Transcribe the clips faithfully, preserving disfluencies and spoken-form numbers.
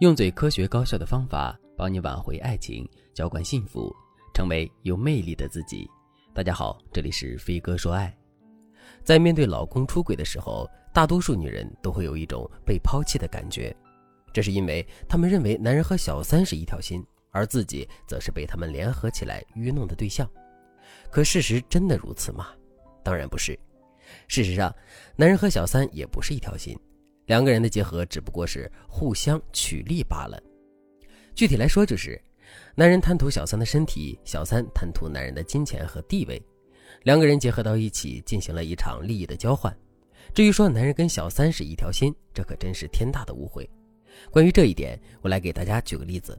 用最科学高效的方法帮你挽回爱情，浇灌幸福，成为有魅力的自己。大家好，这里是飞哥说爱。在面对老公出轨的时候，大多数女人都会有一种被抛弃的感觉，这是因为她们认为男人和小三是一条心，而自己则是被他们联合起来愚弄的对象。可事实真的如此吗？当然不是。事实上，男人和小三也不是一条心，两个人的结合只不过是互相取利罢了。具体来说，就是男人贪图小三的身体，小三贪图男人的金钱和地位，两个人结合到一起，进行了一场利益的交换。至于说男人跟小三是一条心，这可真是天大的误会。关于这一点，我来给大家举个例子。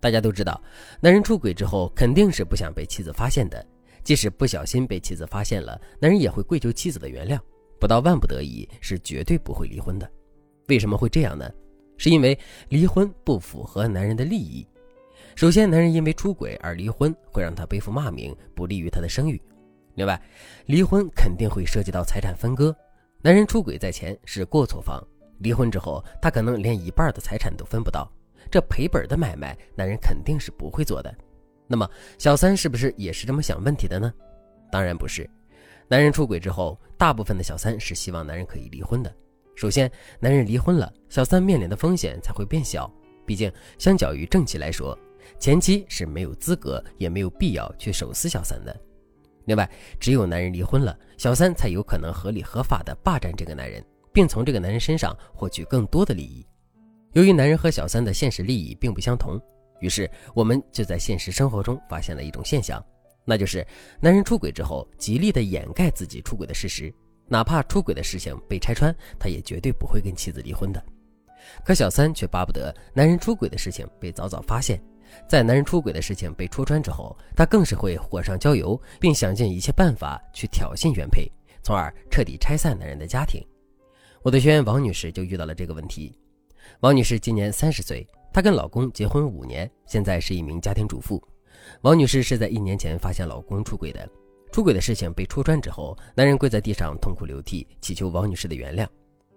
大家都知道，男人出轨之后肯定是不想被妻子发现的，即使不小心被妻子发现了，男人也会跪求妻子的原谅，不到万不得已是绝对不会离婚的。为什么会这样呢？是因为离婚不符合男人的利益。首先，男人因为出轨而离婚会让他背负骂名，不利于他的声誉。另外，离婚肯定会涉及到财产分割，男人出轨在前是过错方，离婚之后他可能连一半的财产都分不到，这赔本的买卖男人肯定是不会做的。那么小三是不是也是这么想问题的呢？当然不是。男人出轨之后，大部分的小三是希望男人可以离婚的。首先，男人离婚了，小三面临的风险才会变小，毕竟相较于正妻来说，前妻是没有资格也没有必要去手撕小三的。另外，只有男人离婚了，小三才有可能合理合法的霸占这个男人，并从这个男人身上获取更多的利益。由于男人和小三的现实利益并不相同，于是我们就在现实生活中发现了一种现象，那就是男人出轨之后极力的掩盖自己出轨的事实，哪怕出轨的事情被拆穿，他也绝对不会跟妻子离婚的。可小三却巴不得男人出轨的事情被早早发现，在男人出轨的事情被戳穿之后，他更是会火上浇油，并想尽一切办法去挑衅原配，从而彻底拆散男人的家庭。我的学员王女士就遇到了这个问题。王女士今年三十岁，她跟老公结婚五年，现在是一名家庭主妇。王女士是在一年前发现老公出轨的，出轨的事情被戳穿之后，男人跪在地上痛哭流涕，祈求王女士的原谅。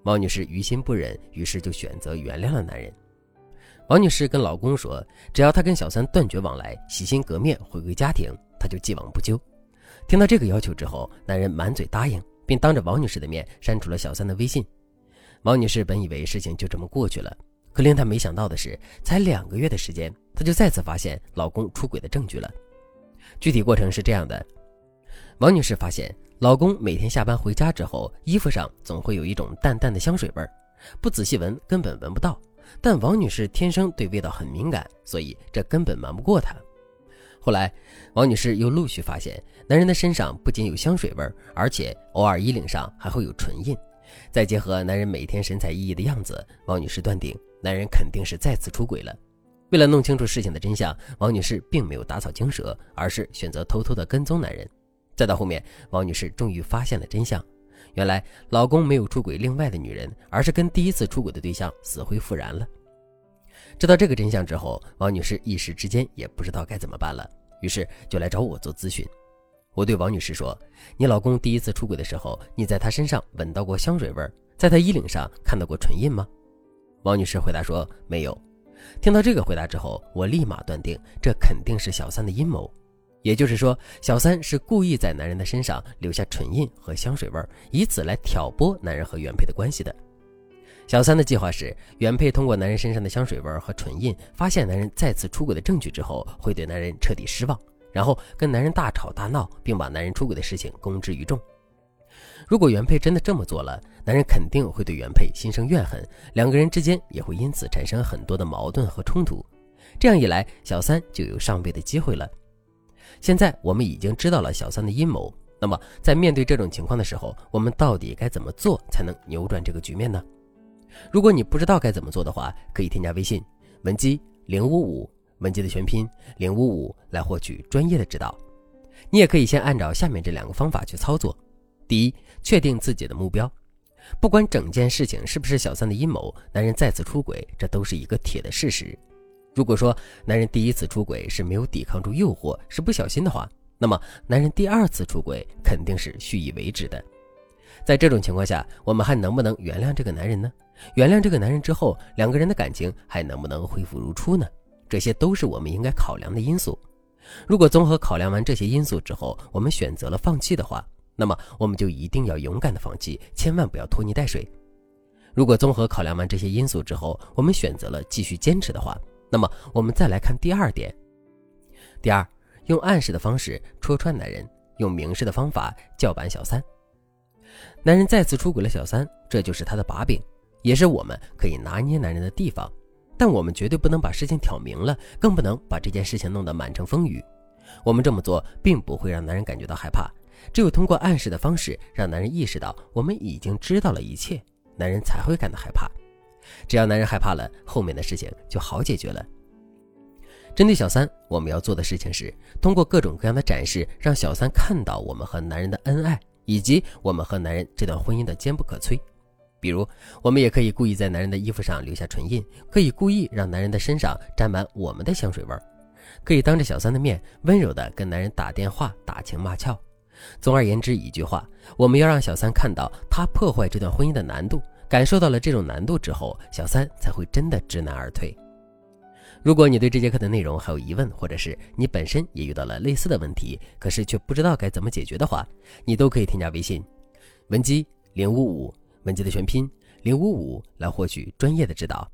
王女士于心不忍，于是就选择原谅了男人。王女士跟老公说，只要她跟小三断绝往来，洗心革面回归家庭，她就既往不咎。听到这个要求之后，男人满嘴答应，并当着王女士的面删除了小三的微信。王女士本以为事情就这么过去了，可令她没想到的是，才两个月的时间，她就再次发现老公出轨的证据了。具体过程是这样的，王女士发现老公每天下班回家之后，衣服上总会有一种淡淡的香水味，不仔细闻根本闻不到，但王女士天生对味道很敏感，所以这根本瞒不过她。后来王女士又陆续发现，男人的身上不仅有香水味，而且偶尔衣领上还会有唇印。再结合男人每天神采奕奕的样子，王女士断定男人肯定是再次出轨了。为了弄清楚事情的真相，王女士并没有打草惊蛇，而是选择偷偷的跟踪男人。再到后面，王女士终于发现了真相，原来老公没有出轨另外的女人，而是跟第一次出轨的对象死灰复燃了。知道这个真相之后，王女士一时之间也不知道该怎么办了，于是就来找我做咨询。我对王女士说，你老公第一次出轨的时候，你在他身上闻到过香水味，在他衣领上看到过唇印吗？王女士回答说，没有。听到这个回答之后，我立马断定这肯定是小三的阴谋，也就是说，小三是故意在男人的身上留下唇印和香水味，以此来挑拨男人和原配的关系的。小三的计划是，原配通过男人身上的香水味和唇印，发现男人再次出轨的证据之后，会对男人彻底失望，然后跟男人大吵大闹，并把男人出轨的事情公之于众。如果原配真的这么做了，男人肯定会对原配心生怨恨，两个人之间也会因此产生很多的矛盾和冲突。这样一来，小三就有上位的机会了。现在我们已经知道了小三的阴谋，那么在面对这种情况的时候，我们到底该怎么做才能扭转这个局面呢？如果你不知道该怎么做的话，可以添加微信文姬零五五，文姬的全拼零五五，来获取专业的指导。你也可以先按照下面这两个方法去操作。第一，确定自己的目标。不管整件事情是不是小三的阴谋，男人再次出轨，这都是一个铁的事实。如果说男人第一次出轨是没有抵抗住诱惑，是不小心的话，那么男人第二次出轨肯定是蓄意为之的。在这种情况下，我们还能不能原谅这个男人呢？原谅这个男人之后，两个人的感情还能不能恢复如初呢？这些都是我们应该考量的因素。如果综合考量完这些因素之后，我们选择了放弃的话，那么我们就一定要勇敢的放弃，千万不要拖泥带水。如果综合考量完这些因素之后，我们选择了继续坚持的话，那么我们再来看第二点。第二，用暗示的方式戳穿男人，用明示的方法叫板小三。男人再次出轨了小三，这就是他的把柄，也是我们可以拿捏男人的地方。但我们绝对不能把事情挑明了，更不能把这件事情弄得满城风雨。我们这么做并不会让男人感觉到害怕，只有通过暗示的方式让男人意识到我们已经知道了一切，男人才会感到害怕。只要男人害怕了，后面的事情就好解决了。针对小三，我们要做的事情是通过各种各样的展示，让小三看到我们和男人的恩爱，以及我们和男人这段婚姻的坚不可摧。比如，我们也可以故意在男人的衣服上留下唇印，可以故意让男人的身上沾满我们的香水味，可以当着小三的面温柔地跟男人打电话打情骂俏。总而言之，一句话，我们要让小三看到他破坏这段婚姻的难度，感受到了这种难度之后，小三才会真的知难而退。如果你对这节课的内容还有疑问，或者是你本身也遇到了类似的问题，可是却不知道该怎么解决的话，你都可以添加微信文姬零五五，文姬的全拼零五五，来获取专业的指导。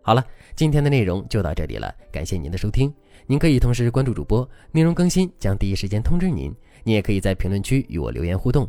好了，今天的内容就到这里了，感谢您的收听。您可以同时关注主播，内容更新将第一时间通知您。您也可以在评论区与我留言互动，